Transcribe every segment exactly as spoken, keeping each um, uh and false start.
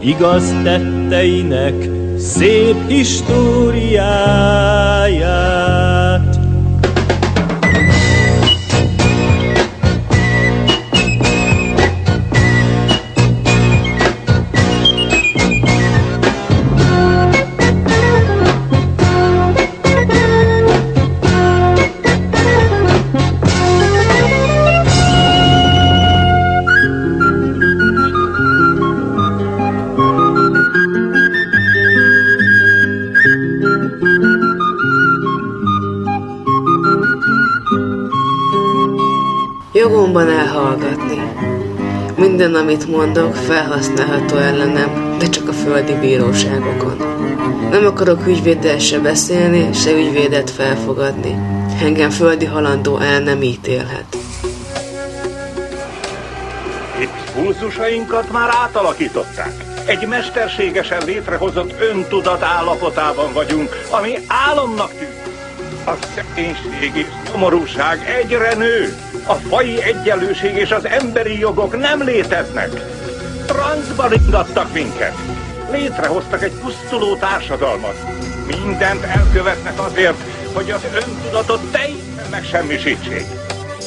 Igaz tetteinek szép históriáját. Jogomban elhallgatni. Minden, amit mondok, felhasználható ellenem, de csak a földi bíróságokon. Nem akarok ügyvéddel se beszélni, se ügyvédet felfogadni. Engem földi halandó el nem ítélhet. Itt pulzusainkat már átalakították. Egy mesterségesen létrehozott öntudat állapotában vagyunk, ami álomnak tűnik. A szegénység és szomorúság egyre nő. A faji egyenlőség és az emberi jogok nem léteznek. Transzba ringattak minket. Létrehoztak egy pusztuló társadalmat. Mindent elkövetnek azért, hogy az öntudatot teljesen megsemmisítsék.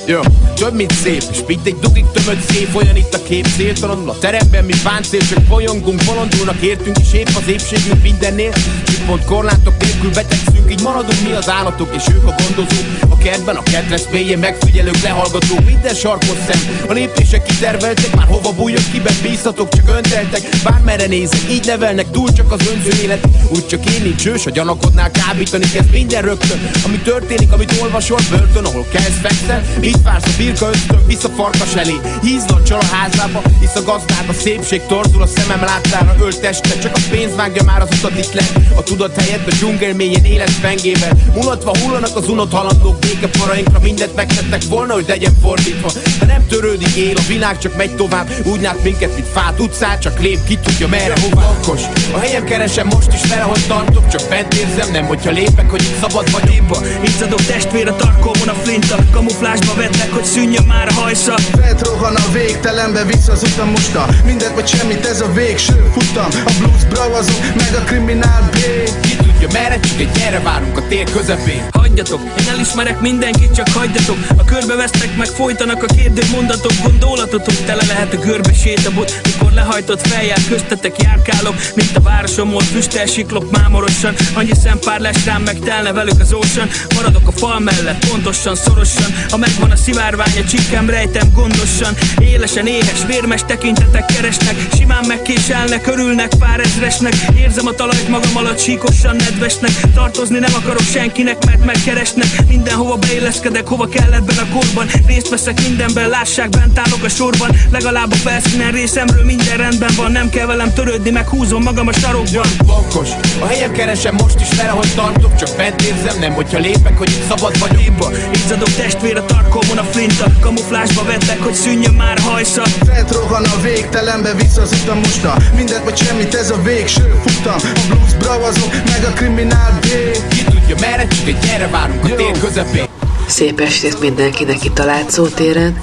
Jó, több mint szép, és mindig dugik tömött szép, olyan itt a kép széltalanul a teremben, mi páncél, csak bolyongunk, bolondulnak, értünk is épp az épségünk mindennél, itt pont korlátok nélkül betegszünk, így maradunk mi az állatok, és ők a gondozók, a kertben a kedves mélyén megfigyelők, lehallgatók, minden sarkos szem, a lépések kiterveltek, már hova bújok, kiben bízhatok, csak önteltek, bármerre nézek, így nevelnek, túl csak az önző élet, úgy csak én nincs ős, a gyanakodnál kábítani kezd minden rögtön, ami történik, amit olvasol, börtön, ahol kezd fekszel, vársz a birka ösztön, vissza farkas elé, hízlancsal a házába, hisz a gazdát, a szépség torzul a szemem láttára, ölteste, csak a pénz vágja már az utat itt le, a tudat helyett a dzsungel mélyen élet pengével, mulatva hullanak az unott halandók békeparainkra, mindent megtettek volna, hogy legyen fordítva, de nem törődik él, a világ csak megy tovább, úgy lát minket, mint fát utcát, csak lép, ki tudja merre, hova akkos, a helyem keresem most is vele, hogy tartok, csak bent érzem, nem hogyha lépek, hogy itt szabad vagy épp a izzadok testvér a tarkómon a flint, a kamuflásba vetnek, hogy szűnjön már a hajsza. Feltrohan a végtelenbe, visz az utam most a mindent vagy semmit, ez a végső futam. A blues bravazok, meg a kriminál bég. Ki tudja merre, csak egy gyere várunk a tér közepén. Hagyjatok, én elismerek mindenkit, csak hagyjatok. A körbe vesztek, meg folytanak a kérdő mondatok. Gondolatotok, tele lehet a görbe sétabot. Mikor lehajtott feljár, köztetek járkálok, mint a városomból füsttel siklok mámorosan. Annyi szempárlás rám, meg telne velük az ocean. Maradok a fal mellett, pontosan, szorosan. Ha megvan a szivárvány, a csíkem rejtem gondosan. Élesen éhes, vérmes tekintetek keresnek. Simán megkéselnek, örülnek, pár ezresnek. Érzem a talajt magam alatt, síkosan nedvesnek. Tartozni nem akarok senkinek, mert megkeresnek. Mindenhova beilleszkedek, hova kell ebben a korban. Részt veszek mindenben, lássák, bent állok a sorban. Legalább a felszínen részemről minden rendben van. Nem kell velem törődni, meg húzom magam a sarokban. Bakkos, a helyem keresem most is vele, hogy tartok. Csak bent érzem, nem hogyha lépek, hogy itt szabad vagyok. Éba, izzadok testvér a tarkó a flint, a kamuflásba vettek, hogy szűnjön már a hajsza. Feltrohan a végtelenbe, visz az utam most a mindent vagy semmit, ez a végső futam. A blues bravazok, meg a kriminál bég. Ki tudja merre, csak egy gyere várunk a tér közepén. Szép estét mindenkinek itt a látszótéren.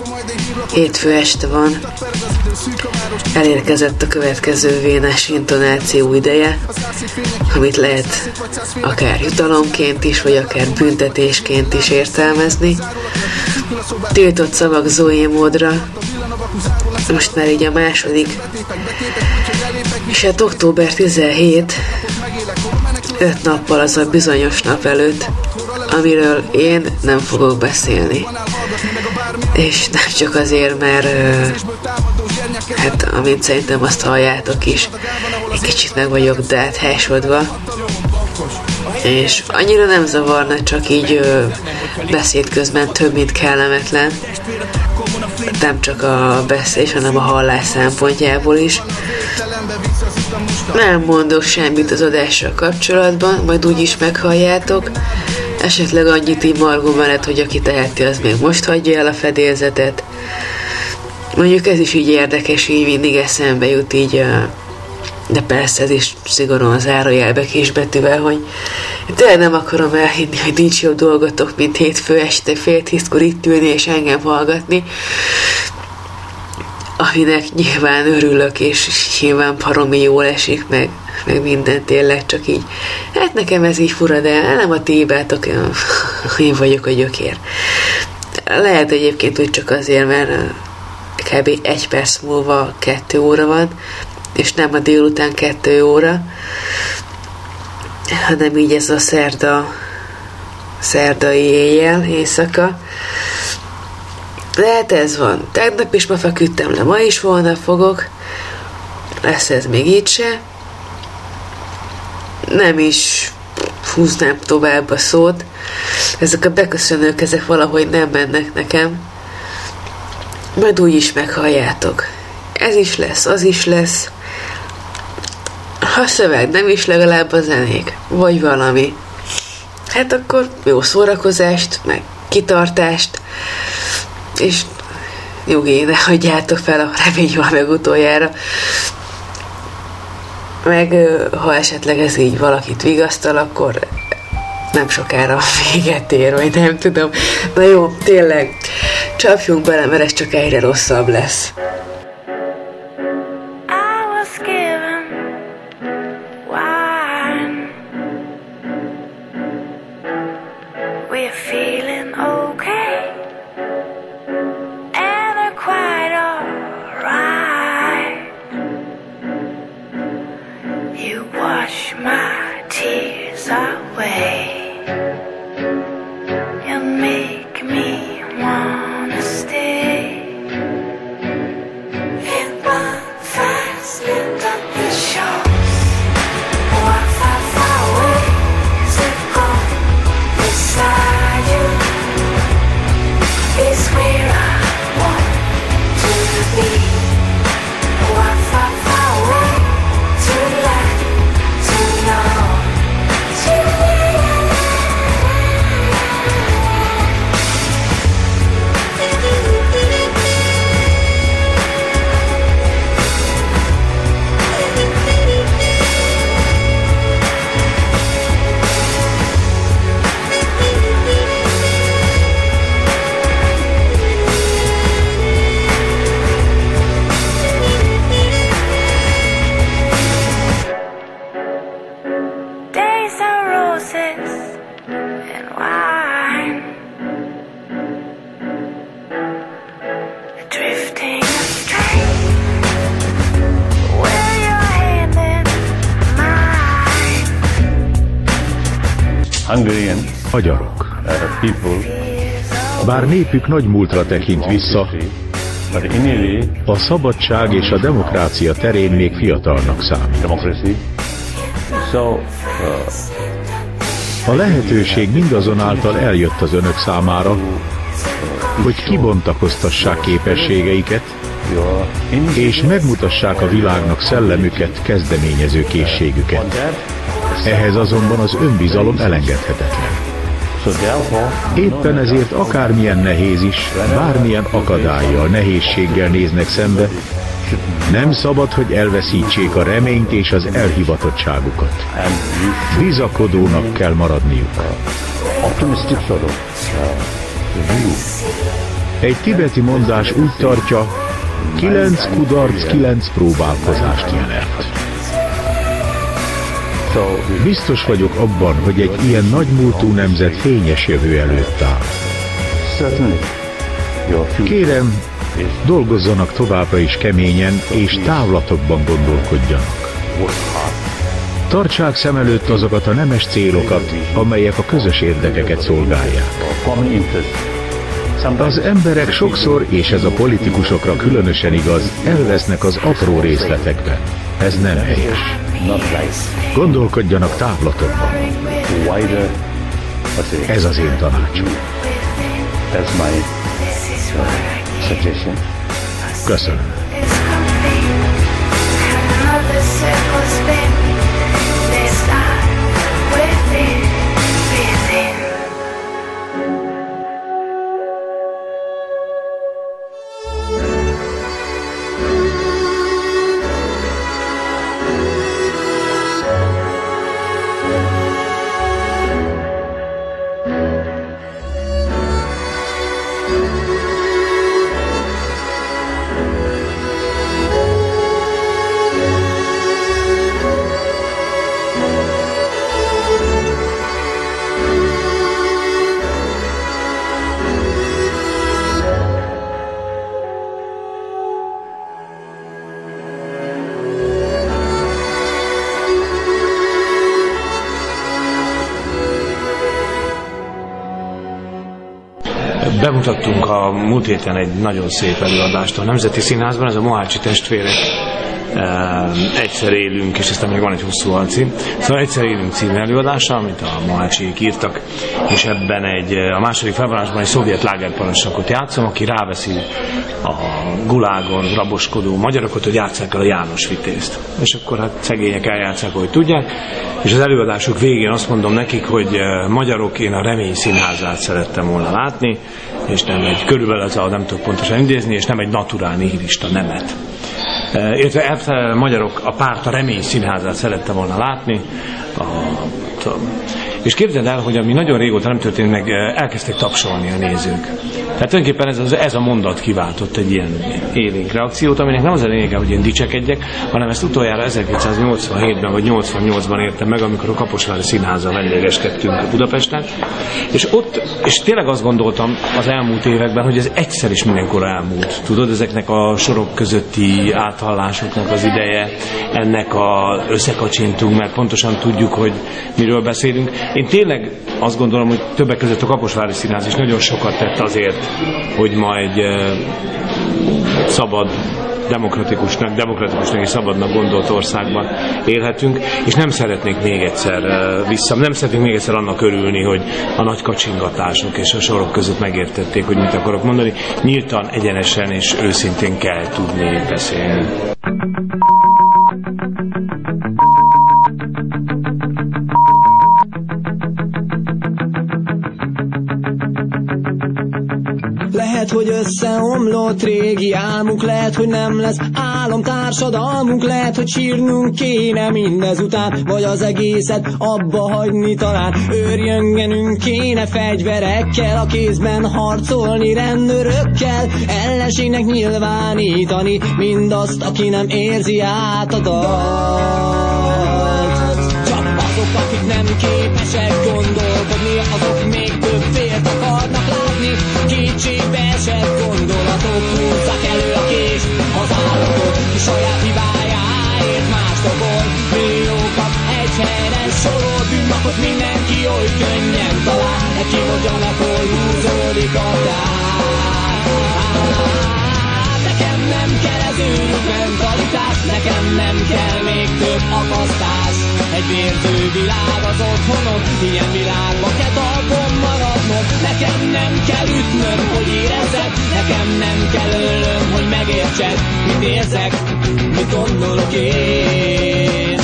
Hétfő este van, Elérkezett a következő vénás intonáció ideje, amit lehet akár jutalomként is, vagy akár büntetésként is értelmezni. Tiltott szavak Zoé módra, most már így a második, és hát október tizenhetedike, öt nappal az a bizonyos nap előtt, amiről én nem fogok beszélni. És nem csak azért, mert hát amint szerintem azt halljátok is, egy kicsit meg vagyok dáthásodva, és annyira nem zavarna, csak így beszéd közben több, mint kellemetlen, nem csak a beszélés, hanem a hallás szempontjából is. Nem mondok semmit az adással kapcsolatban, majd úgyis meghalljátok. Esetleg annyit így margó mellett, hogy aki teheti, az még most hagyja el a fedélzetet. Mondjuk ez is így érdekes, így mindig eszembe jut így, de persze ez is szigorúan zárójelbe kisbetűvel, hogy tényleg nem akarom elhinni, hogy nincs jobb dolgotok, mint hétfő este fél tízkor itt ülni és engem hallgatni, aminek nyilván örülök, és nyilván baromi jól esik, meg, meg minden tényleg, csak így, hát nekem ez így fura, de nem a tébátok, én vagyok a gyökér. Lehet egyébként, hogy csak azért, mert kb. egy perc múlva kettő óra van, és nem a délután kettő óra, hanem így ez a szerda, szerdai éjjel, éjszaka. Lehet ez van. Tegnap is ma feküdtem le, ma is holnap fogok. Lesz ez még így se. Nem is húznám tovább a szót. Ezek a beköszönők, ezek valahogy nem mennek nekem. Majd úgy is meghalljátok. Ez is lesz, az is lesz. Ha szöveg nem is, legalább a zenék. Vagy valami. Hát akkor jó szórakozást, meg kitartást, és nyugi, ne hagyjátok fel a remény van meg utoljára. Meg ha esetleg ez így valakit vigasztal, akkor nem sokára véget ér, vagy nem tudom. Na jó, tényleg, csapjunk bele, mert ez csak egyre rosszabb lesz. Magyarok. Bár népük nagy múltra tekint vissza, a szabadság és a demokrácia terén még fiatalnak számít. A lehetőség mindazonáltal eljött az önök számára, hogy kibontakoztassák képességeiket, és megmutassák a világnak szellemüket, kezdeményező készségüket. Ehhez azonban az önbizalom elengedhetetlen. Éppen ezért akármilyen nehéz is, bármilyen akadállyal, nehézséggel néznek szembe, nem szabad, hogy elveszítsék a reményt és az elhivatottságukat. Bizakodónak kell maradniuk. Egy tibeti mondás úgy tartja, Kilenc kudarc, kilenc próbálkozást jelent. Biztos vagyok abban, hogy egy ilyen nagymúltú nemzet fényes jövő előtt áll. Kérem, dolgozzanak továbbra is keményen, és távlatokban gondolkodjanak. Tartsák szem előtt azokat a nemes célokat, amelyek a közös érdekeket szolgálják. Az emberek sokszor, és ez a politikusokra különösen igaz, elvesznek az apró részletekben. Ez nem helyes. Gondolkodjanak távlatokban. Ez az én tanácsom. Köszönöm. Bemutattunk a múlt héten egy nagyon szép előadást a Nemzeti Színházban, ez a Mohácsi testvérek Egyszer élünk, és aztán még van egy hosszú alcím. Szóval Egyszer élünk című előadása, amit a Mohácsiék írtak, és ebben egy, a második felvonásban egy szovjet lágerparancsnokot játszom, aki ráveszi a gulágon raboskodó magyarokat, hogy játsszák el a János Vitézt. És akkor hát szegények eljátszák, ahogy tudják, és az előadásuk végén azt mondom nekik, hogy magyarok, én a Remény színházát szerettem volna látni, és nem egy körülbelül, nem tudok pontosan idézni, és nem egy naturál nihilista nemet. Értve a magyarok, a párt a Remény színházát szerette volna látni. A, a, és képzeld el, hogy ami nagyon régóta nem történt meg, elkezdtek tapsolni a nézők. Tehát tulajdonképpen ez, ez a mondat kiváltott egy ilyen élénk reakciót, aminek nem az a lényege, hogy én dicsekedjek, hanem ezt utoljára ezerkilencszáznyolcvanhétben vagy nyolcvannyolcban értem meg, amikor a Kaposvári Színházzal vendégeskedtünk a Budapesten. És ott, és tényleg azt gondoltam az elmúlt években, hogy ez egyszer is mindenkor elmúlt. Tudod, ezeknek a sorok közötti áthallásoknak az ideje, ennek a összekacsintunk, mert pontosan tudjuk, hogy miről beszélünk. Én tényleg azt gondolom, hogy többek között a Kaposvári Színház is nagyon sokat tett azért, hogy ma egy eh, szabad, demokratikusnak, demokratikusnak és szabadnak gondolt országban élhetünk, és nem szeretnék még egyszer eh, vissza, nem szeretnék még egyszer annak örülni, hogy a nagy kacsingatások és a sorok között megértették, hogy mit akarok mondani. Nyíltan, egyenesen és őszintén kell tudni beszélni. Hogy összeomlott régi álmuk, lehet, hogy nem lesz álomtársadalmunk, lehet, hogy sírnunk kéne mindezután, vagy az egészet abba hagyni talán. Őrjöngenünk kéne fegyverekkel, a kézben harcolni rendőrökkel, ellenségnek nyilvánítani mindazt, aki nem érzi át a dalt. Csak azok, akik nem képesek gondolkodni, azok még több félt akarnak látni, kétségbe esett gondolatok húzzák elő a kést, az állatot ki saját hibájáért másnapon milliókat egy helyen sorol, bűnnapot mindenki oly könnyen talál, neki mondjanak, hol húzódik a tár. Nekem nem kell ez őrült mentalitás, nekem nem kell még több akasztás. Egy vérző világ az otthonom, ilyen világba kell talpon maradnom. Nekem nem kell ütnöm, hogy érezzek, nekem nem kell ölnöm, hogy megértsed, mit érzek, mit gondolok én.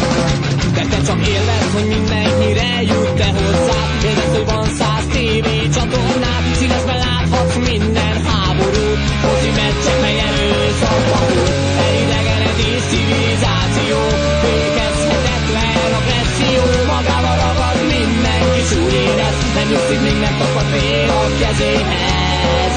De te csak élved, hogy mindennyire jut te hozzád, érzed, hogy van száz tévé csatornád, szívesben láthatsz minden háborút, foci meccsek, mely erőszakadó, elidegened és civilizáció, végezhetetlen agresszió, magával ragad mindenki, s úgy érez, nem nyugszik, még megtapad fél a kezéhez.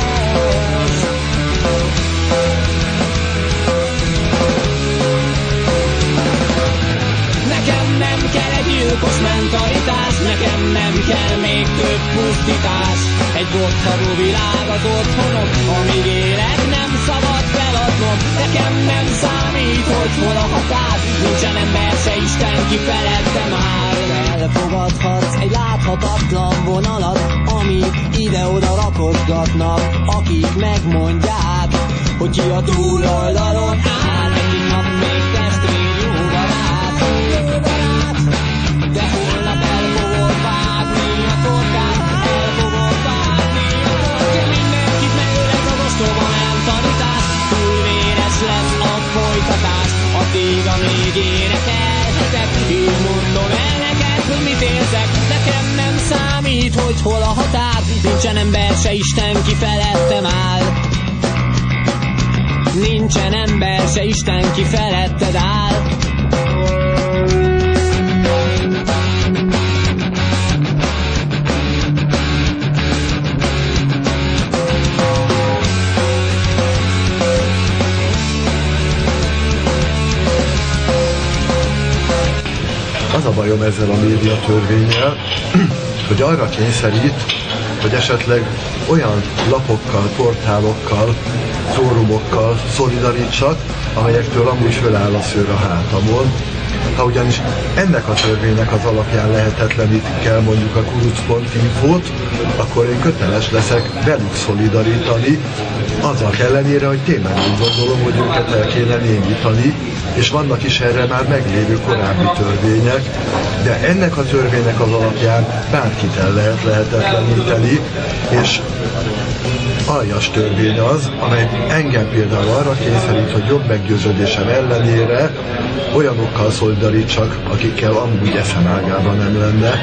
titkás, egy bosszarú világ az otthonom, amíg élek nem szabad feladnom. Nekem nem számít, hogy hol a határ, nincsen ember se Isten, kifeledte már. Elfogadhatsz egy láthatatlan vonalat, amit ide-oda rakosgatnak, akik megmondják, hogy ki a túloldalon áll. Egy nap még testvér, jó barát, jó barát, de holnap el fogod vágni a torkát, el fogod vágni a torkát. Mindenkit megölek a mostoba, nem tanítás, túl véres lesz a folytatás. Addig, amíg énekelhetek, így mondom el neked, hogy mit érzek. Nekem nem számít, hogy hol a határ, nincsen ember se Isten, ki felettem áll. Nincsen ember, se Isten, ki feletted áll. Az a bajom ezzel a média törvénnyel, hogy arra kényszerít, hogy esetleg olyan lapokkal, portálokkal, fórumokkal szolidarítsak, amelyektől amúgy föláll a szőr a hátamon. Ha ugyanis ennek a törvénynek az alapján lehetetlenítik kell mondjuk a kuruc pont infót, akkor én köteles leszek velük szolidarítani, azok ellenére, hogy tényleg úgy gondolom, hogy őket el kéne némítani, és vannak is erre már meglévő korábbi törvények, de ennek a törvénynek az alapján bárkit el lehet lehetetleníteni, és aljas törvény az, amely engem például arra kényszerít, hogy jobb meggyőződésem ellenére olyanokkal szolidarítsak, akikkel amúgy eszem ágában nem lenne.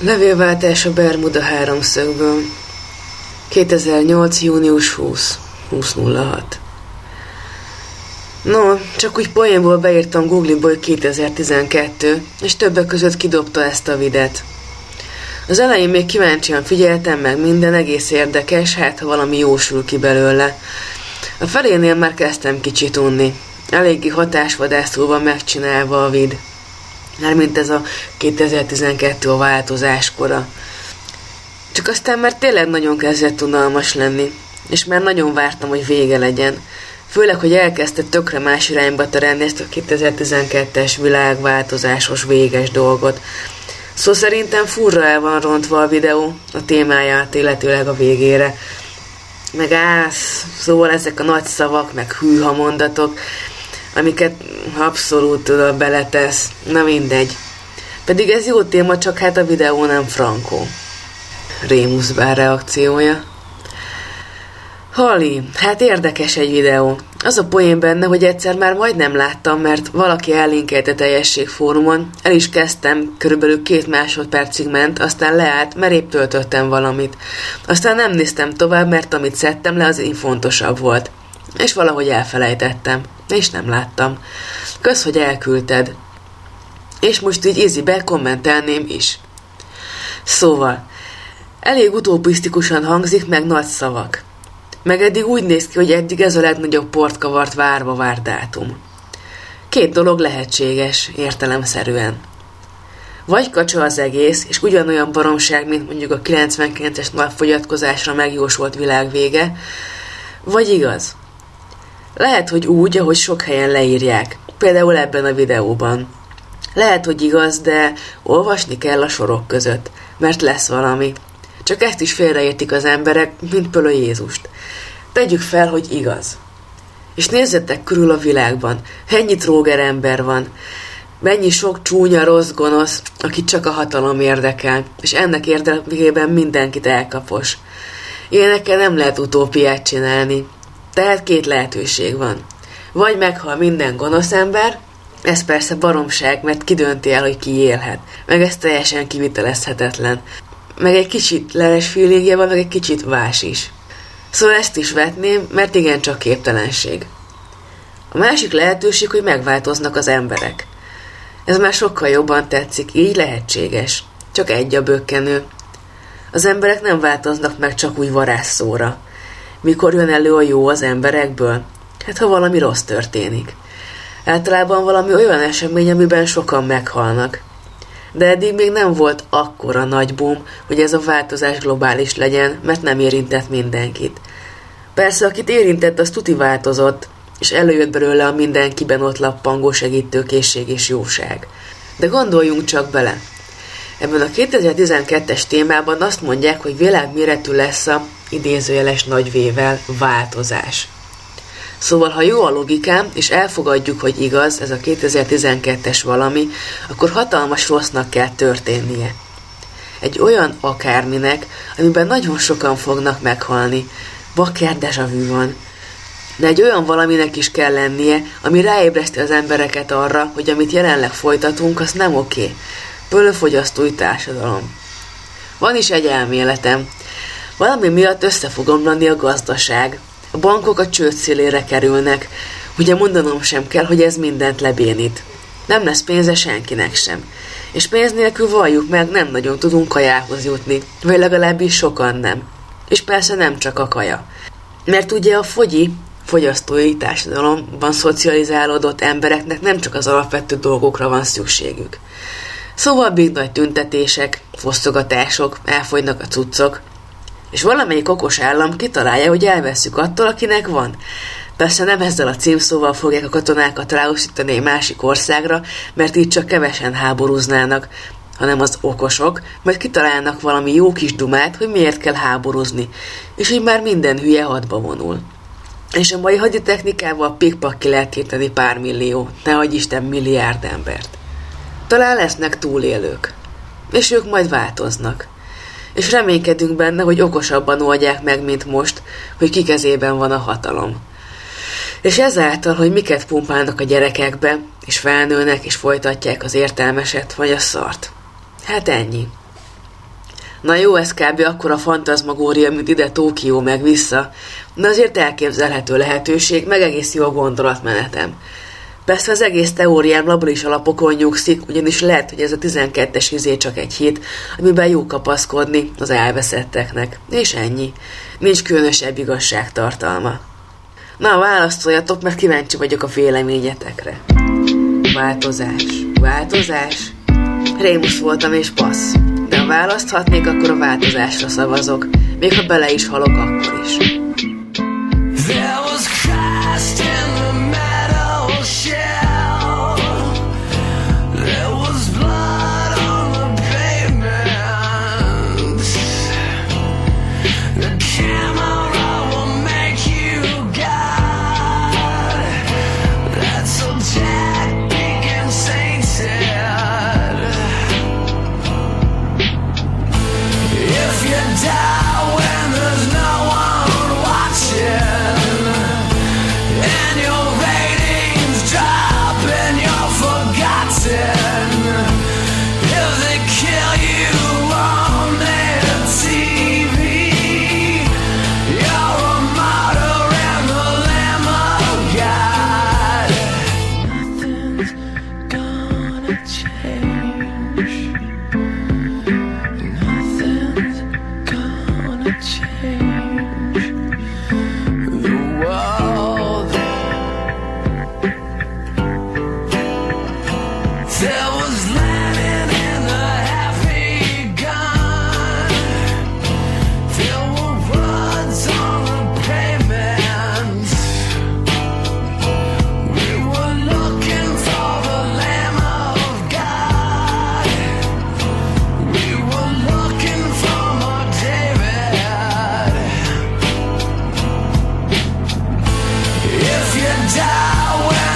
Levélváltás a Bermuda háromszögből. kétezer-nyolc június huszadika, húsz óra hat. No, csak úgy poénból beírtam Google-ba, hogy kétezer-tizenkettő, és többek között kidobta ezt a videt. Az elején még kíváncsian figyeltem, meg minden egész érdekes, hát ha valami jósül ki belőle. A felénél már kezdtem kicsit unni, eléggé hatásvadászulva megcsinálva a vid. Már mint ez a kétezer-tizenkettő a változáskora. Csak aztán már tényleg nagyon kezdett unalmas lenni, és már nagyon vártam, hogy vége legyen. Főleg, hogy elkezdte tökre más irányba terelni ezt a kétezer-tizenkettes világváltozásos véges dolgot. Szó szerintem furra el van rontva a videó, a témáját illetőleg a végére. Meg ász, szóval ezek a nagy szavak, meg hűha mondatok, amiket abszolút beletesz, na mindegy. Pedig ez jó téma, csak hát a videó nem frankó. Rémusz bár reakciója. Halli, hát érdekes egy videó. Az a poén benne, hogy egyszer már majdnem láttam, mert valaki ellinkelte teljesség fórumon, el is kezdtem, körülbelül két másodpercig ment, aztán leállt, mert épp töltöttem valamit. Aztán nem néztem tovább, mert amit szedtem le, az így fontosabb volt. És valahogy elfelejtettem. És nem láttam. Kösz, hogy elküldted. És most így easybe kommentelném is. Szóval, elég utópisztikusan hangzik, meg nagy szavak. Meg eddig úgy néz ki, hogy eddig ez a legnagyobb portkavart várva várt dátum. Két dolog lehetséges, értelemszerűen. Vagy kacsa az egész, és ugyanolyan baromság, mint mondjuk a kilencvenkilences napfogyatkozásra megjósolt világvége, vagy igaz. Lehet, hogy úgy, ahogy sok helyen leírják, például ebben a videóban. Lehet, hogy igaz, de olvasni kell a sorok között, mert lesz valami. Csak ezt is félreértik az emberek, mint Pölő Jézust. Tegyük fel, hogy igaz. És nézzetek körül a világban, mennyi tróger ember van, mennyi sok csúnya, rossz, gonosz, akit csak a hatalom érdekel, és ennek érdekében mindenkit elkapos. Ilyenekkel nem lehet utópiát csinálni. Tehát két lehetőség van. Vagy meghal minden gonosz ember, ez persze baromság, mert kidönti el, hogy ki élhet, meg ez teljesen kivitelezhetetlen. Meg egy kicsit leves feelingje van, meg egy kicsit vás is. Szóval ezt is vetném, mert igencsak képtelenség. A másik lehetőség, hogy megváltoznak az emberek. Ez már sokkal jobban tetszik, így lehetséges. Csak egy a bökkenő. Az emberek nem változnak meg csak úgy varázsszóra. Mikor jön elő a jó az emberekből? Hát ha valami rossz történik. Általában valami olyan esemény, amiben sokan meghalnak. De eddig még nem volt akkora nagy boom, hogy ez a változás globális legyen, mert nem érintett mindenkit. Persze, akit érintett, az tuti változott, és előjött belőle a mindenkiben ott lappangó segítőkészség és jóság. De gondoljunk csak bele! Ebben a kétezer-tizenkettes témában azt mondják, hogy világméretű lesz a idézőjeles nagy V-vel változás. Szóval, ha jó a logikám, és elfogadjuk, hogy igaz, ez a kétezer-tizenkettes valami, akkor hatalmas rossznak kell történnie. Egy olyan akárminek, amiben nagyon sokan fognak meghalni. Bakker dezsavű van. De egy olyan valaminek is kell lennie, ami ráébreszti az embereket arra, hogy amit jelenleg folytatunk, az nem oké. Pölőfogyasztói társadalom. Van is egy elméletem. Valami miatt össze fog omlani a gazdaság. A bankok a csőd szélére kerülnek. Ugye mondanom sem kell, hogy ez mindent lebénít. Nem lesz pénze senkinek sem. És pénz nélkül valljuk meg, nem nagyon tudunk kajához jutni. Vagy legalábbis sokan nem. És persze nem csak a kaja. Mert ugye a fogyi, fogyasztói társadalomban szocializálódott embereknek nem csak az alapvető dolgokra van szükségük. Szóval big nagy tüntetések, fosztogatások, elfogynak a cuccok, és valamelyik okos állam kitalálja, hogy elvesszük attól, akinek van. Persze nem ezzel a címszóval fogják a katonákat ráosztítani egy másik országra, mert így csak kevesen háborúznának, hanem az okosok, mert kitalálnak valami jó kis dumát, hogy miért kell háborúzni, és így már minden hülye hadba vonul. És a mai haditechnikával pikpak ki lehet hirteni pár millió, nehogy Isten milliárd embert. Talán lesznek túlélők, és ők majd változnak. És reménykedünk benne, hogy okosabban oldják meg, mint most, hogy ki kezében van a hatalom. És ezáltal, hogy miket pumpálnak a gyerekekbe, és felnőnek, és folytatják az értelmeset, vagy a szart. Hát ennyi. Na jó, ez kb. Akkora fantazmagória, mint ide Tókió meg vissza, de azért elképzelhető lehetőség, meg egész jó a gondolatmenetem. Persze az egész teóriám laboris alapokon nyugszik, ugyanis lehet, hogy ez a tizenkettes izé csak egy hét, amiben jó kapaszkodni az elveszetteknek. És ennyi. Nincs különösebb igazságtartalma. Na, válaszoljatok, mert kíváncsi vagyok a véleményetekre. Változás. Változás? Rémusz voltam és passz. De ha választhatnék, akkor a változásra szavazok. Még ha bele is halok, akkor is. Die when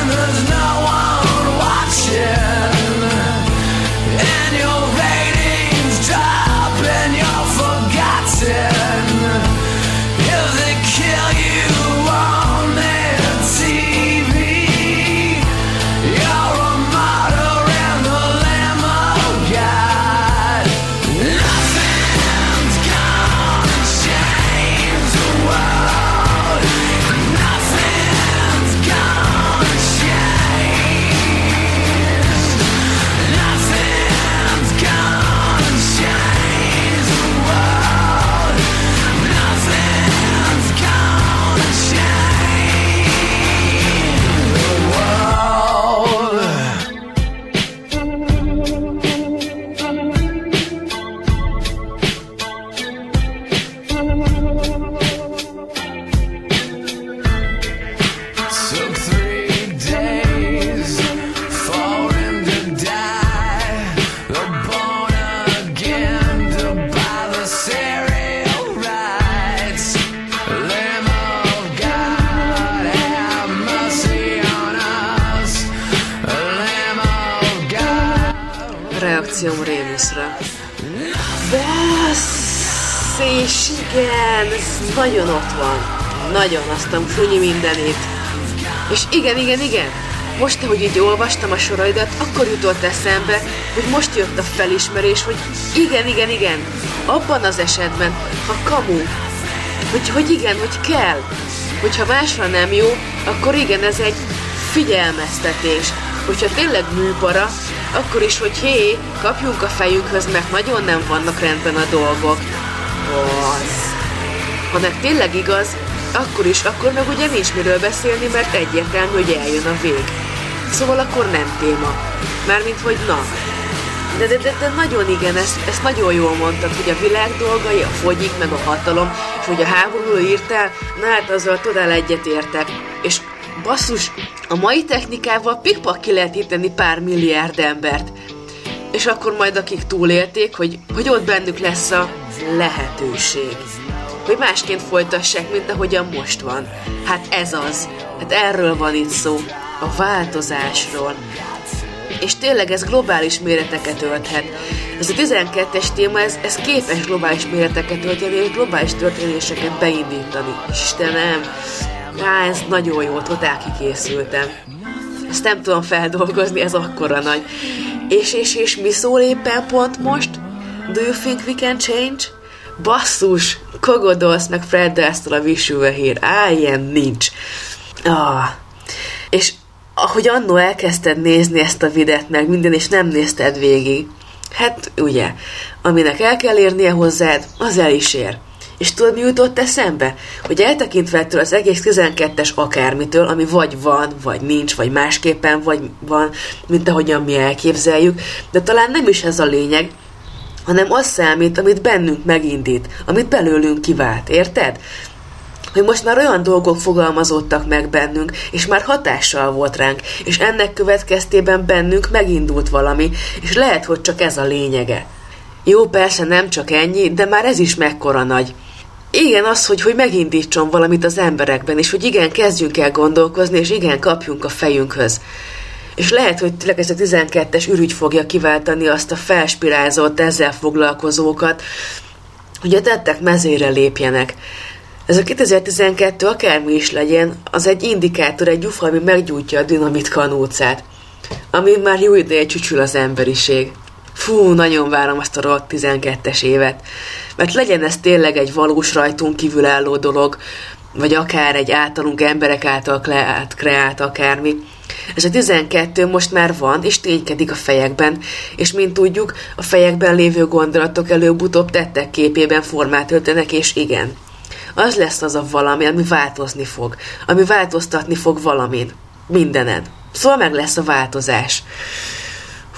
there's no one watching. reakcióm Rémuszra. Basz, és igen, ez nagyon ott van. Nagyon, aztán frunyi mindenit. És igen, igen, igen. Most, ahogy így olvastam a soraidat, akkor jutott eszembe, hogy most jött a felismerés, hogy igen, igen, igen, abban az esetben, ha kamu, hogy, hogy igen, hogy kell, hogyha másra nem jó, akkor igen, ez egy figyelmeztetés, hogyha tényleg műpara, akkor is, hogy hé, kapjunk a fejünkhöz, mert nagyon nem vannak rendben a dolgok. Basz. Ha meg tényleg igaz, akkor is, akkor meg ugye nincs miről beszélni, mert egyértelmű, hogy eljön a vég. Szóval akkor nem téma. Mármint, hogy na. De, de, de, de nagyon igen, ezt, ezt nagyon jól mondtad, hogy a világ dolgai, a fogyik, meg a hatalom, és hogy a háborúról írtál, na hát azzal todál egyetértek. És basszus, a mai technikával pikpak ki lehet íteni pár milliárd embert. És akkor majd akik túlélték, hogy, hogy ott bennük lesz a lehetőség. Hogy másként folytassák, mint ahogyan most van. Hát ez az. Hát erről van itt szó. A változásról. És tényleg ez globális méreteket ölthet. Ez a tizenkettes téma, ez, ez képes globális méreteket ölteni, és globális történéseket beindítani. Istenem! Á, ez nagyon jó, totál kikészültem. Ezt nem tudom feldolgozni, ez akkora nagy. És, és, és mi szól éppen pont most? Do you think we can change? Basszus, Kogodolsz meg Fred Durst-től a Wish You Were Here. Á, ilyen nincs. Ah. És ahogy annó elkezdted nézni ezt a videót meg minden, és nem nézted végig, hát ugye, aminek el kell érnie hozzád, az el is ér. És tudod, mi jutott eszembe? Hogy eltekintve ettől az egész tizenkettes akármitől, ami vagy van, vagy nincs, vagy másképpen vagy van, mint ahogyan mi elképzeljük, de talán nem is ez a lényeg, hanem az számít, amit bennünk megindít, amit belőlünk kivált, érted? Hogy most már olyan dolgok fogalmazódtak meg bennünk, és már hatással volt ránk, és ennek következtében bennünk megindult valami, és lehet, hogy csak ez a lényege. Jó, persze nem csak ennyi, de már ez is mekkora nagy. Igen, az, hogy, hogy megindítson valamit az emberekben, és hogy igen, kezdjünk el gondolkozni, és igen, kapjunk a fejünkhöz. És lehet, hogy tényleg ez a tizenkettes ürügy fogja kiváltani azt a felspirázolt, ezzel foglalkozókat, hogy a tettek mezére lépjenek. Ez a kétezer-tizenkettő akármi is legyen, az egy indikátor, egy gyufa, ami meggyújtja a dinamit kanócát, ami már jó ideje csücsül az emberiség. Fú, nagyon várom azt a rohadt tizenkettes évet, mert legyen ez tényleg egy valós rajtunk kívülálló dolog, vagy akár egy általunk emberek által kreált akármi. Ez a tizenkettő most már van, és ténykedik a fejekben, és mint tudjuk, a fejekben lévő gondolatok előbb-utóbb tettek képében formát öltenek, és igen. Az lesz az a valami, ami változni fog, ami változtatni fog valamin, mindenen. Szóval meg lesz a változás.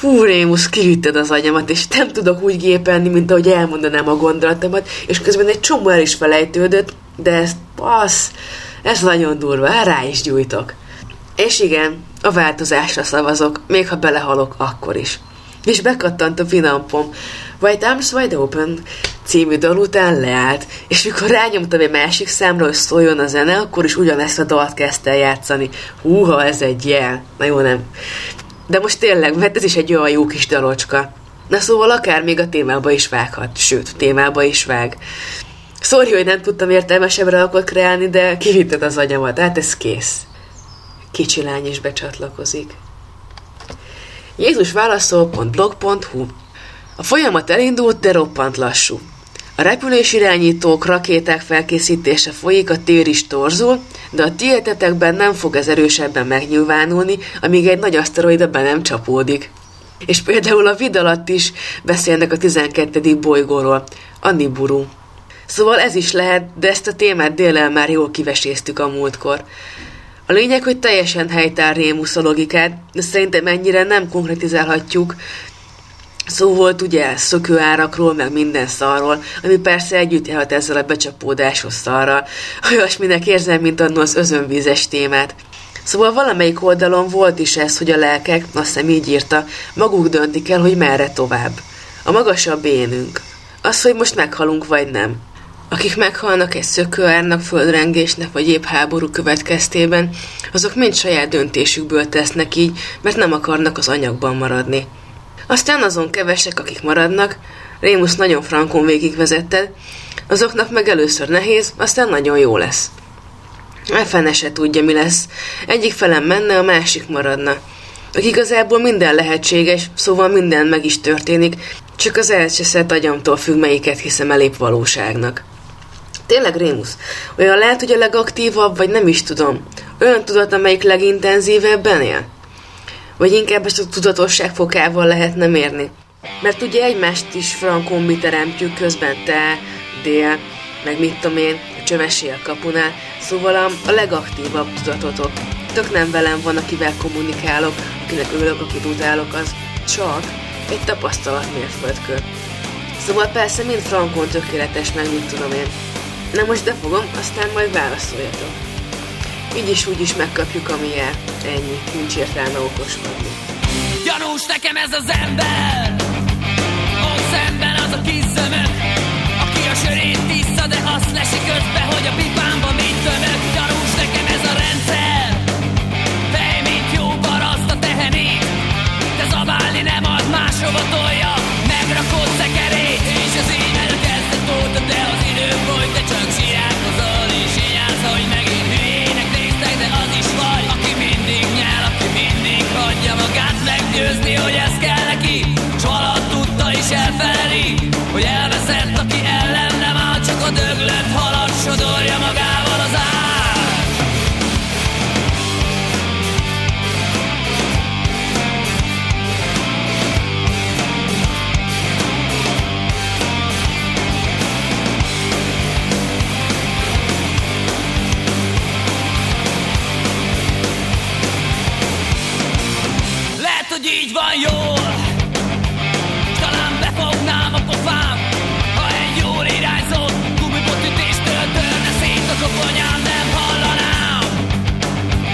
Hú, Rémusz, kiütted az agyamat, és nem tudok úgy gépelni, mint ahogy elmondanám a gondolatomat, és közben egy csomó el is felejtődött, de ez, passz, ez nagyon durva, rá is gyújtok. És igen, a változásra szavazok, még ha belehalok, akkor is. És bekattant a finampom. White Arms Wide Open című dal után leállt, és mikor rányomtam egy másik számra, hogy szóljon a zene, akkor is ugyanezt a dalt kezdte játszani. Húha, ez egy jel. Na jó, nem. De most tényleg, mert ez is egy olyan jó kis dalocska. Na szóval akár még a témába is vághat, sőt, témába is vág. Sorry, hogy nem tudtam értelmesebbre alkot kreálni, de kivitted az agyamat, hát ez kész. Kicsi lány is becsatlakozik. jézus válaszol pont blog pont hu. A folyamat elindult, de roppant lassú. A repülésirányítók, rakéták felkészítése folyik, a tér is torzul, de a tiétetekben nem fog ez erősebben megnyilvánulni, amíg egy nagy aszteroida be nem csapódik. És például a vid alatt is beszélnek a tizenkettedik bolygóról, a Nibiru. Szóval ez is lehet, de ezt a témát délen már jól kiveséztük a múltkor. A lényeg, hogy teljesen helytáll Rémusz a logikát, de szerintem ennyire nem konkretizálhatjuk. Szó volt ugye szökőárakról, meg minden szarról, ami persze együtt járhat ezzel a becsapódásos szarral. Olyasminek érzem, mint annól az özönvízes témát. Szóval valamelyik oldalon volt is ez, hogy a lelkek, azt hiszem így írta, maguk döntik el, hogy merre tovább. A magasabb énünk. Az, hogy most meghalunk vagy nem. Akik meghalnak egy szökőárnak, földrengésnek vagy épp háború következtében, azok mind saját döntésükből tesznek így, mert nem akarnak az anyagban maradni. Aztán azon kevesek, akik maradnak, Rémusz nagyon frankon végigvezette, azoknak meg először nehéz, aztán nagyon jó lesz. E fene se tudja, mi lesz. Egyik felem menne, a másik maradna. Aki igazából minden lehetséges, szóval minden meg is történik, csak az elcseszett agyamtól függ, melyiket hiszem elép valóságnak. Tényleg, Rémusz, olyan lehet, hogy a legaktívabb, vagy nem is tudom. Olyan tudat, amelyik legintenzívebben él? Vagy inkább ezt a tudatosság fokával lehetne mérni? Mert ugye egymást is frankon mi teremtjük közben, te, dél, meg mit tudom én, a csövesé a kapunál, szóval a legaktívabb tudatotok. Tök nem velem van, akivel kommunikálok, akinek ülök, akit utálok, az csak egy tapasztalat mérföldkő. Szóval persze mind frankon tökéletes, meg mit tudom én. Na most befogom, aztán majd válaszoljatok. Így is úgy is megkapjuk, ami jár. Ennyi, nincs értelme okoskodni. Gyanús nekem ez az ember, ott szemben az a kis zömök, aki a sörét tiszta, de azt lesi közbe, hogy a pipámba mit tömök. Gyanús nekem ez a rendszer, fej mint jó paraszt a tehenét, de zabálni nem ad, máshova tolja, megrakod szekerét. És az én elkezdett óta, de az idő folyt, de csak sírálkozol és így állsz, hogy megint hülyének néztek, de az is vagy, aki mindig nyel, aki mindig hagyja magát meggyőzni, hogy ez kell neki, s valahogy tudta is elfeleli, hogy elveszett, aki ellen nem áll, csak a döglött halad sodorja magával az ár. Így van jól, talán befognám a pofám, ha egy jól irányzott gumibotütéstől törne szét a koponyám, nem hallanám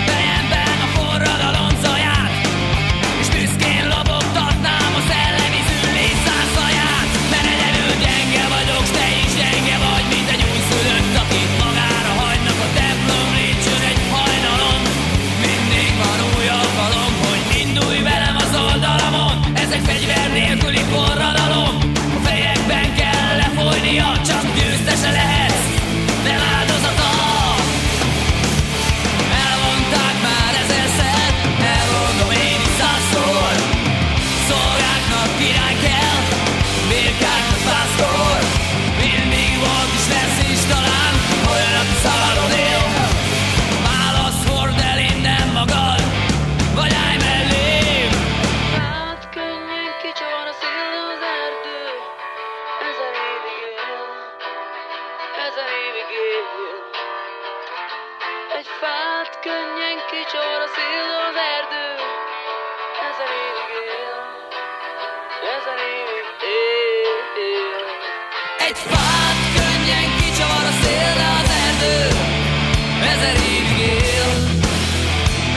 fejemben a forradalom zaját, és büszkén lobogtatnám a szellemi züllés százaját, mert egyedül gyenge vagyok, s te is gyenge vagy, mint egy újszülött, akit magára hagynak a templom lépcsőn egy hajnalon. Mindig van újabb valom, hogy indulj velem oldalamon. Ez egy fegyver nélküli forradalom, a fejekben kell lefolynia, csak győztese lehetsz, nem áldozata. Elmondták már ezerszer, elmondom én is százszor, szolgáknak király kell, birkáknak pásztor. Mindig volt is, lesz is talán olyan, aki szabadon él. Válasz, hord el innen magad, vagy állj mellé. Kicsor a szél az erdő, ezen évig él, ezen évig él. Egy fát könnyen kicsor a szélre az erdő, ezen évig él, ezen évig él. Egy fát könnyen kicsor a szélre az erdő, ezen évig él,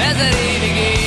ezen évig él.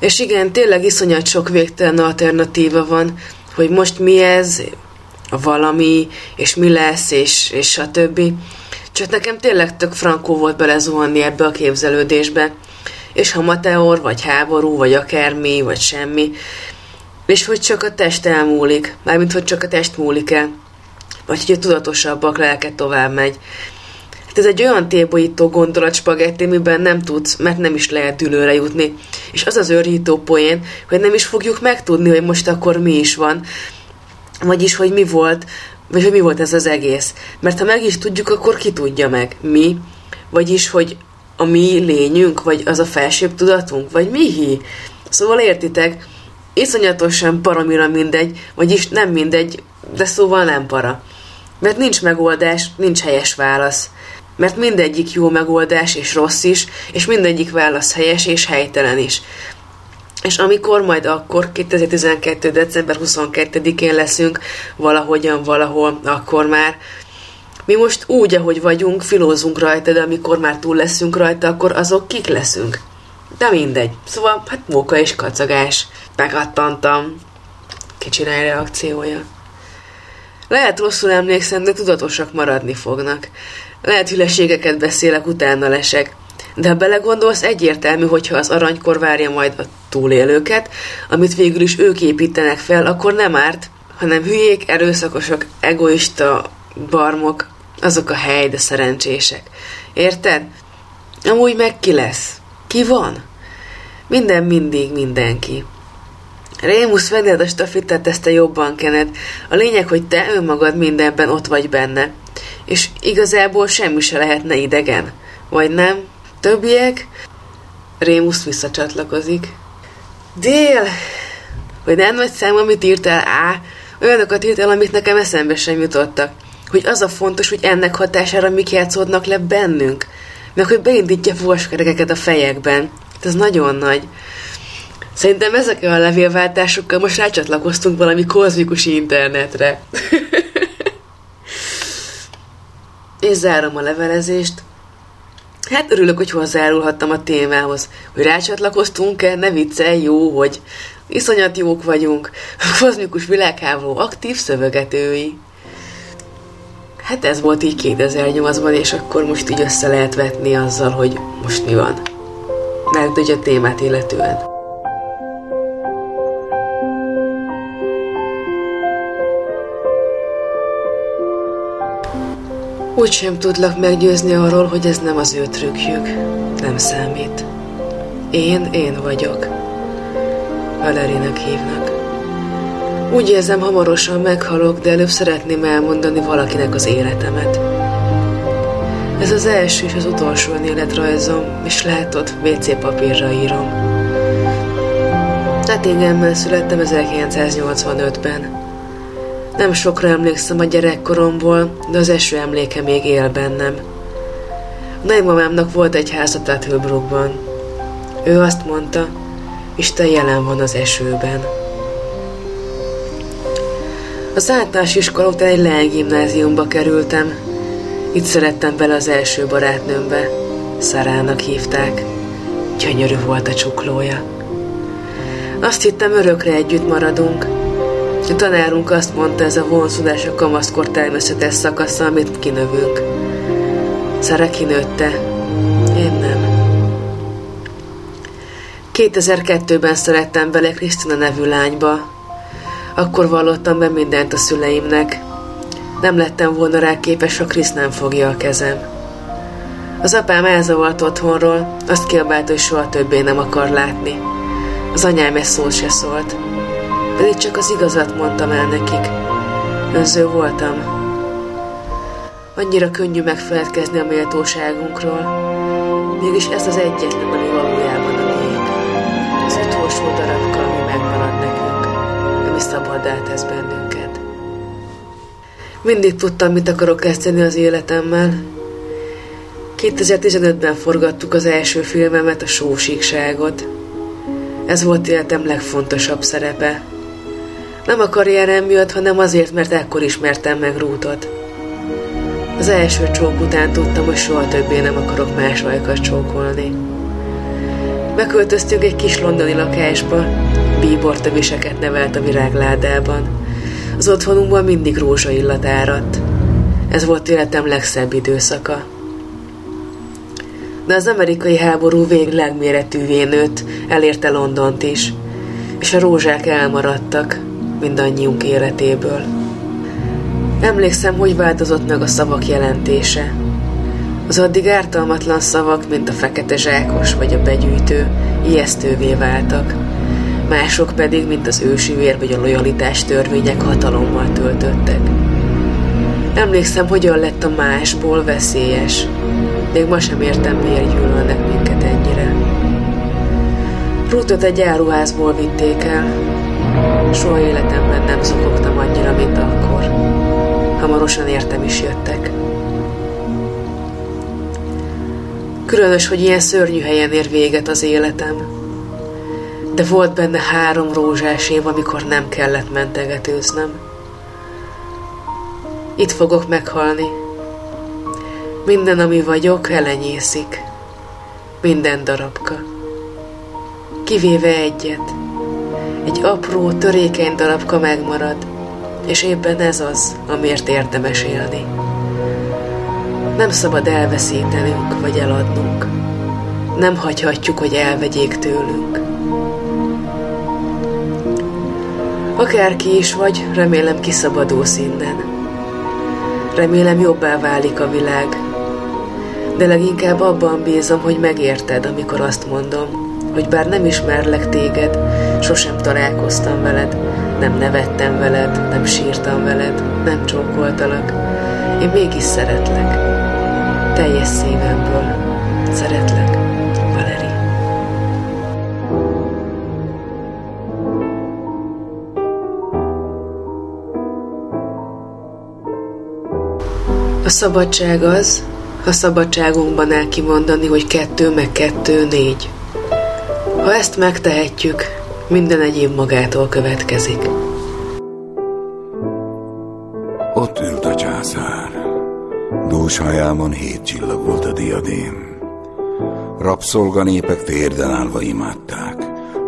És igen, tényleg iszonyat sok végtelen alternatíva van, hogy most mi ez, a valami, és mi lesz, és, és a többi. Csak nekem tényleg tök frankó volt belezuhanni ebbe a képzelődésbe. és ha meteor, vagy háború, vagy akármi, vagy semmi, és hogy csak a test elmúlik, mármint hogy csak a test múlik el, vagy hogy a tudatosabbak lelke tovább megy. Hát ez egy olyan tébolyító gondolatspagetti, miben nem tudsz, mert nem is lehet ülőre jutni. És az az őrjító poén, hogy nem is fogjuk megtudni, hogy most akkor mi is van, vagyis hogy mi volt, vagy hogy mi volt ez az egész. Mert ha meg is tudjuk, akkor ki tudja meg, mi, vagyis hogy a mi lényünk, vagy az a felsőbb tudatunk, vagy mihi. Szóval értitek, iszonyatosan paramira mindegy, vagyis nem mindegy, de szóval nem para. Mert nincs megoldás, nincs helyes válasz. Mert mindegyik jó megoldás és rossz is, és mindegyik válasz helyes és helytelen is. És amikor majd akkor, kétezer-tizenkettő. december huszonkettedikén leszünk, valahogyan, valahol, akkor már. Mi most úgy, ahogy vagyunk, filózunk rajta, de amikor már túl leszünk rajta, akkor azok kik leszünk? De mindegy. Szóval, hát móka és kacagás. Megattantam. Kicsirály reakciója. Lehet rosszul emlékszem, de tudatosak maradni fognak. Lehet hüleségeket beszélek, utána lesek. De ha belegondolsz, egyértelmű, hogyha az aranykor várja majd a túlélőket, amit végül is ők építenek fel, akkor nem árt, hanem hülyék, erőszakosok, egoista barmok, azok a hely, de szerencsések. Érted? Amúgy meg ki lesz? Ki van? Minden, mindig, mindenki. Rémusz, venned a stafitát, ezt te jobban kened. A lényeg, hogy te önmagad mindenben ott vagy benne. És igazából semmi se lehetne idegen. Vagy nem? Többiek? Rémusz visszacsatlakozik. Dél! Hogy nem nagy szám, amit írtál, á, olyanokat írtál, amit nekem eszembe sem jutottak. Hogy az a fontos, hogy ennek hatására mik játszódnak le bennünk. Meg hogy beindítja fogaskerekeket a fejekben. Ez nagyon nagy. Szerintem ezekkel a levélváltásokkal most rácsatlakoztunk valami kozmikus internetre. És zárom a levelezést. Hát örülök, hogy hozzárulhattam a témához. Hogy rácsatlakoztunk-e, ne viccelj, jó, hogy iszonyat jók vagyunk. A kozmikus világháború aktív szövegetői. Hát ez volt így kétezer-nyolcban, és akkor most így össze lehet vetni azzal, hogy most mi van. Mert ugye a témát illetően. Úgy sem tudlak meggyőzni arról, hogy ez nem az ő trükkjük. Nem számít. Én, én vagyok. Valerinek hívnak. Úgy érzem, hamarosan meghalok, de előbb szeretném elmondani valakinek az életemet. Ez az első és az utolsó önéletrajzom, és látod, vé cé papírra írom. Nottingham-ben születtem ezerkilencszáznyolcvanötben. Nem sokra emlékszem a gyerekkoromból, de az eső emléke még él bennem. A nagymamámnak volt egy háza Tattlebrookban. Ő azt mondta, Isten jelen van az esőben. Az általános iskola után egy leánygimnáziumba kerültem. Itt szerettem bele az első barátnőmbe. Szárának hívták. Gyönyörű volt a csuklója. Azt hittem, örökre együtt maradunk. A tanárunk azt mondta, ez a vonzódás a kamaszkor természetes szakasza, amit kinövünk. Szára kinőtte. Én nem. kétezer-kettőben szerettem bele Krisztina nevű lányba. Akkor vallottam be mindent a szüleimnek. Nem lettem volna rá képes, ha Krisz nem fogja a kezem. Az apám elzavart otthonról, azt kiabált, hogy soha többé nem akar látni. Az anyám egy szót se szólt. Pedig csak az igazat mondtam el nekik. Önző voltam. Annyira könnyű megfeledkezni a méltóságunkról. Mégis ez az egyetlen, ami valójában a miénk. Az utolsó darabka, ami megmarad nekünk. Ami szabaddá tesz bennünket. Mindig tudtam, mit akarok kezdeni az életemmel. kétezer-tizenötben forgattuk az első filmemet, a Sósíkságot. Ez volt életem legfontosabb szerepe. Nem a karrierem miatt, hanem azért, mert ekkor ismertem meg Ruthot. Az első csók után tudtam, hogy soha többé nem akarok más ajkat csókolni. Beköltöztünk egy kis londoni lakásba, bíbortöviseket nevelt a virágládában. Az otthonunkban mindig rózsaillat áradt. Ez volt életem legszebb időszaka. de az amerikai háború véglegméretűvé nőtt, elérte Londont is, és a rózsák elmaradtak mindannyiunk életéből. Emlékszem, hogy változott meg a szavak jelentése. Az addig ártalmatlan szavak, mint a fekete zsákos vagy a begyűjtő, ijesztővé váltak. Mások pedig, mint az ősi vér vagy a lojalitás törvények hatalommal töltöttek. Emlékszem, hogyan lett a másból veszélyes. Még ma sem értem, miért gyűlölnek minket ennyire. Ruthot egy áruházból vitték el. Soha életemben nem zokogtam annyira, mint akkor. Hamarosan értem is jöttek. Különös, hogy ilyen szörnyű helyen ér véget az életem. De volt benne három rózsás év, amikor nem kellett mentegetőznöm. Itt fogok meghalni. Minden, ami vagyok, elenyészik. Minden darabka. Kivéve egyet. Egy apró, törékeny darabka megmarad, és éppen ez az, amiért érdemes élni. Nem szabad elveszítenünk, vagy eladnunk. Nem hagyhatjuk, hogy elvegyék tőlünk. Akárki is vagy, remélem kiszabadulsz innen. Remélem jobbá válik a világ. De leginkább abban bízom, hogy megérted, amikor azt mondom, hogy bár nem ismerlek téged, sosem találkoztam veled, nem nevettem veled, nem sírtam veled, nem csókoltalak. Én mégis szeretlek. Teljes szívemből. Szeretlek. A szabadság az, ha szabadságunkban el kimondani, hogy kettő meg kettő négy. Ha ezt megtehetjük, minden egyéb magától következik. Ott ült a császár. Dús hajában hét csillag volt a diadém. Rabszolganépek térden állva imádták.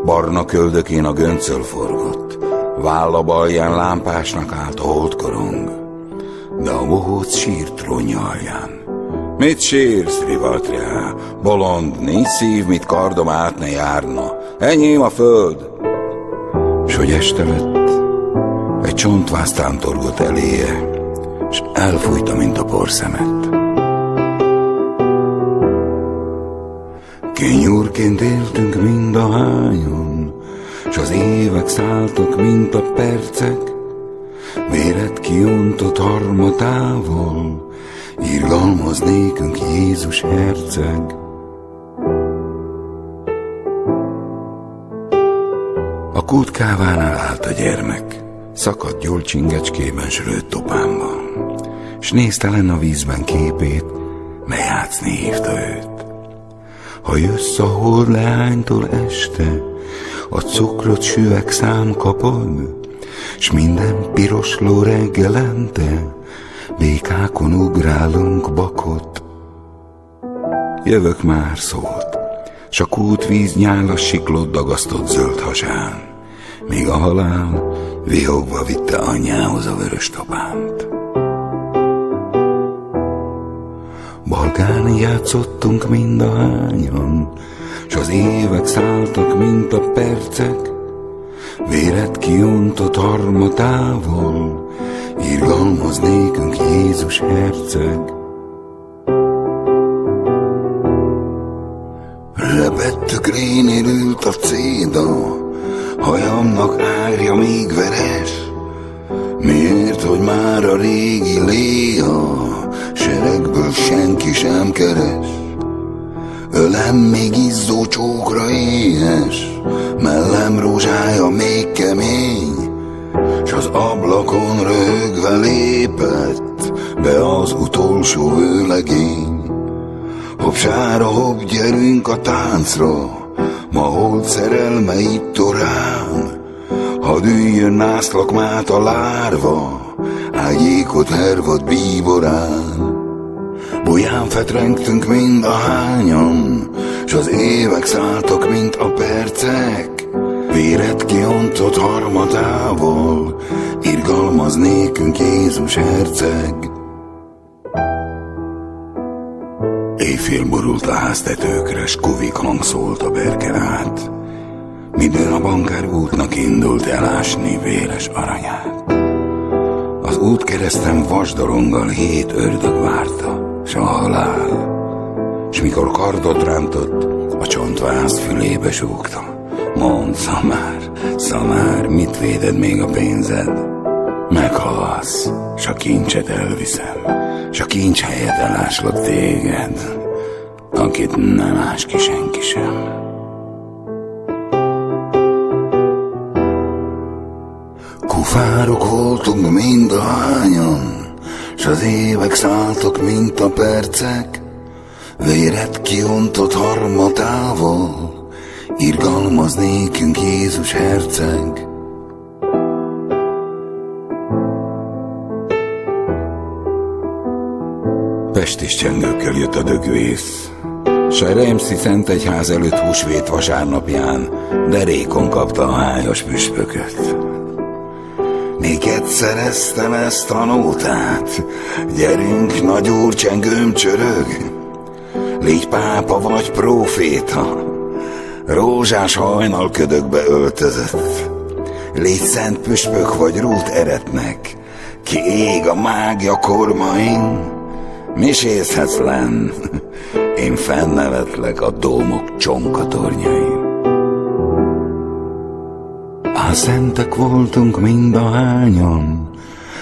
Barna köldökén a göncöl forgott. Válla balján lámpásnak állt a holdkorong. De a bohóc sírt trónja alján. Mit sírsz, rivalt rá, bolond, nincs szív, mit kardom át ne járna. Enyém a föld. S hogy este lett, egy csontváz tántorgott eléje, s elfújta, mint a porszemet. Kényúrként éltünk mind a hányon, s az évek szálltak, mint a percek. Véret kiontott harmatával, irgalmaz nékünk Jézus herceg. A kútkávánál állt a gyermek, szakadt gyól csingecskében s rőtt topámban, s nézte lenn a vízben képét, mely játszani hívta őt. Ha jössz a hor leánytól este, a cukrot süveg szám kapod, s minden piros ló reggelente, békákon ugrálunk bakot. Jövök már, szólt, s a kútvíz nyála siklott dagasztott zöld hasán, míg a halál vihogva vitte anyjához a vörös tapánt. Balkán játszottunk mind a hányan, s az évek szálltak, mint a percek. Véret kiontott harmatával, irgalmaz nékünk Jézus herceg. Lebett tükrén ült a céda, hajamnak árja még veres. Miért, hogy már a régi Léa seregből senki sem keres? Ölem még izzó csókra éhes, mellem rózsája még kemény, s az ablakon röhögve lépett be az utolsó vőlegény. Hopsára, hopp, gyerünk a táncra, ma hold szerelme itt orán. Hadd üljön nászlakmát a lárva, ágyékot hervad bíborán. Buján fetrengtünk mind a hányon, s az évek szálltak, mint a percek. Véret kiontott harmatával, irgalmaz nékünk Jézus herceg. Éjfél borult a háztetőkre, s kuvik hang szólt a berken át. Midőn a bankár útnak indult elásni véres aranyát. Az útkereszten vasdoronggal hét ördög várta, s a halál. S mikor kardot rántott, a csontváz fülébe súgta. Mondd, szamár, szamár, mit véded még a pénzed? Meghalsz, s a kincset elviszem, s a kincs helyett eláslak téged, akit nem ás ki senki sem. Kufárok voltunk mind a hányan, s az évek szálltak, mint a percek, véret kiontott harmatával, irgalmaz nékünk Jézus herceg. Pestis csengőkkel jött a dögvész, s a remszi szentegyház előtt húsvét vasárnapján derékon kapta a hájas püspököt. Miket szereztem ezt a nótát, gyerünk, nagyúr, csengőm csörög, légy pápa vagy próféta, rózsás hajnal ködökbe öltözött, légy szent püspök vagy rút eretnek, ki ég a mágja kormain. Misézhetsz lenn, én fennevetlek a dómok csonkatornyain. Á, szentek voltunk mind a hányan,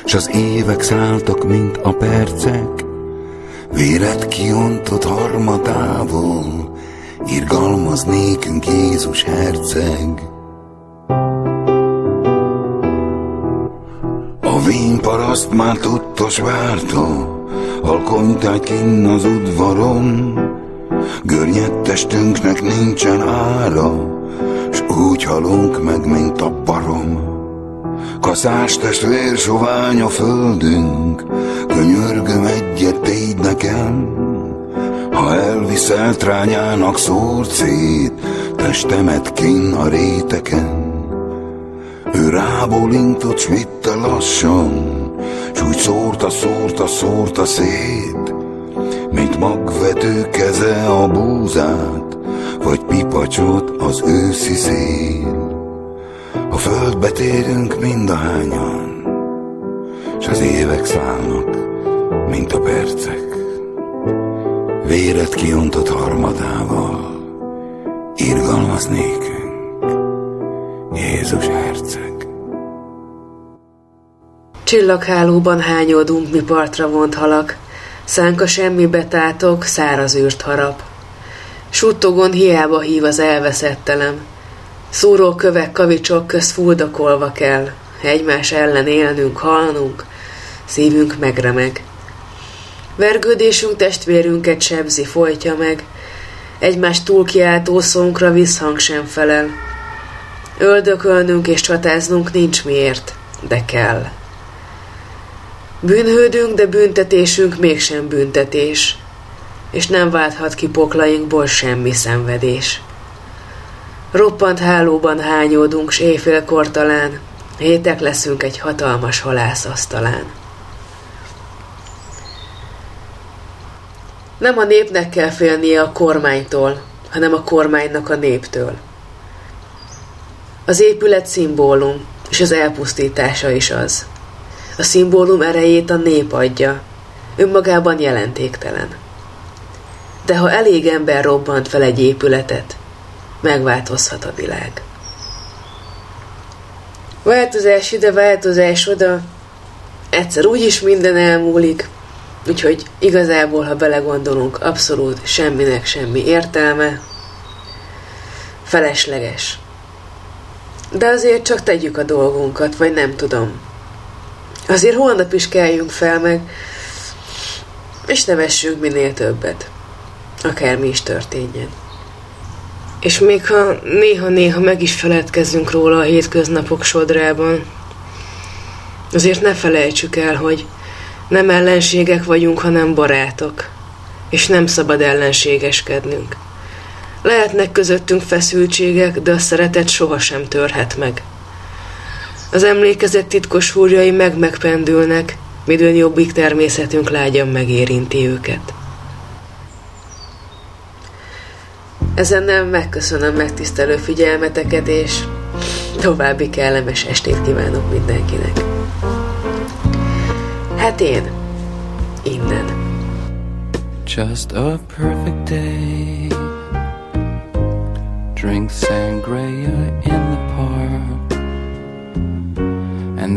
s az évek szálltak, mint a percek, véret kiontott harmatából, irgalmaz nékünk Jézus herceg. A vényparaszt már tudtos várta, halkonytágy kinn az udvaron, görnyedt testünknek nincsen ára, s úgy halunk meg, mint a barom. Kaszás testvér, sovány a földünk, könyörgöm egyet tégy nekem, ha elviszel trányának szórcét, testemet kinn a réteken. Ő rábólintott, s vitte lassan, s úgy szórta, szórta, szórta szét, mint magvető keze a búzát, vagy pipacsot az őszi szél. A földbe térünk mind a hányan, s az évek szállnak, mint a percek, véret kiontott harmadával, irgalmaz nékünk Jézus herceg. Csillaghálóban hányódunk mi partra vont halak, szánka semmibe tátok, száraz őrt harap. Suttogon hiába hív az elveszettelem, szúró kövek, kavicsok közt fuldokolva kell, egymás ellen élnünk, halnunk, szívünk megremeg. Vergődésünk testvérünket sebzi, folytja meg, egymás túlkiáltó szónkra visszhang sem felel. Öldökölnünk és csatáznunk nincs miért, de kell. Bűnhődünk, de büntetésünk mégsem büntetés, és nem válthat ki poklainkból semmi szenvedés. Roppant hálóban hányódunk, s éjfélkor talán hétek leszünk egy hatalmas halász asztalán. Nem a népnek kell félnie a kormánytól, hanem a kormánynak a néptől. Az épület szimbólum, és az elpusztítása is az. A szimbólum erejét a nép adja, önmagában jelentéktelen. De ha elég ember robbant fel egy épületet, megváltozhat a világ. Változás ide, változás oda, egyszer úgyis minden elmúlik, úgyhogy igazából, ha belegondolunk, abszolút semminek semmi értelme, felesleges. De azért csak tegyük a dolgunkat, vagy nem tudom. Azért holnap is keljünk fel meg, és nevessünk minél többet, akármi is történjen. És még ha néha-néha meg is feledkezzünk róla a hétköznapok sodrában, azért ne felejtsük el, hogy nem ellenségek vagyunk, hanem barátok, és nem szabad ellenségeskednünk. Lehetnek közöttünk feszültségek, de a szeretet sohasem törhet meg. Az emlékezet titkos húrjai meg-megpendülnek, midőn jobbik természetünk lágyan megérinti őket. Ezennel megköszönöm megtisztelő figyelmeteket, és további kellemes estét kívánok mindenkinek. Hát én innen. Just a perfect day. Drink sangria in the park. And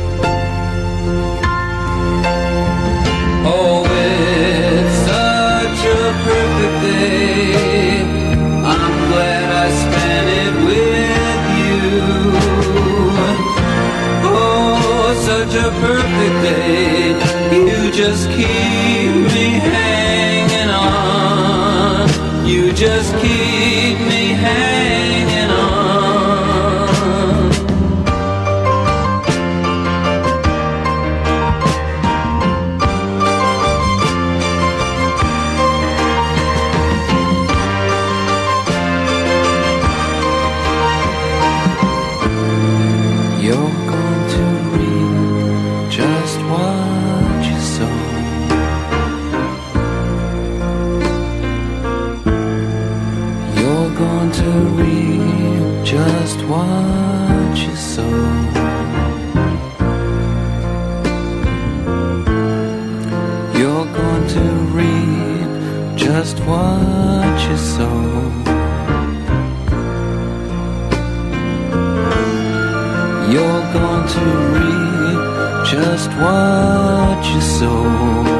Oh, it's such a perfect day. I'm glad I spent it with you. Oh, such a perfect day. You just keep me hanging on. You just keep me hanging on. Just what you sow. You're going to reap just what you sow. You're going to reap just what you sow.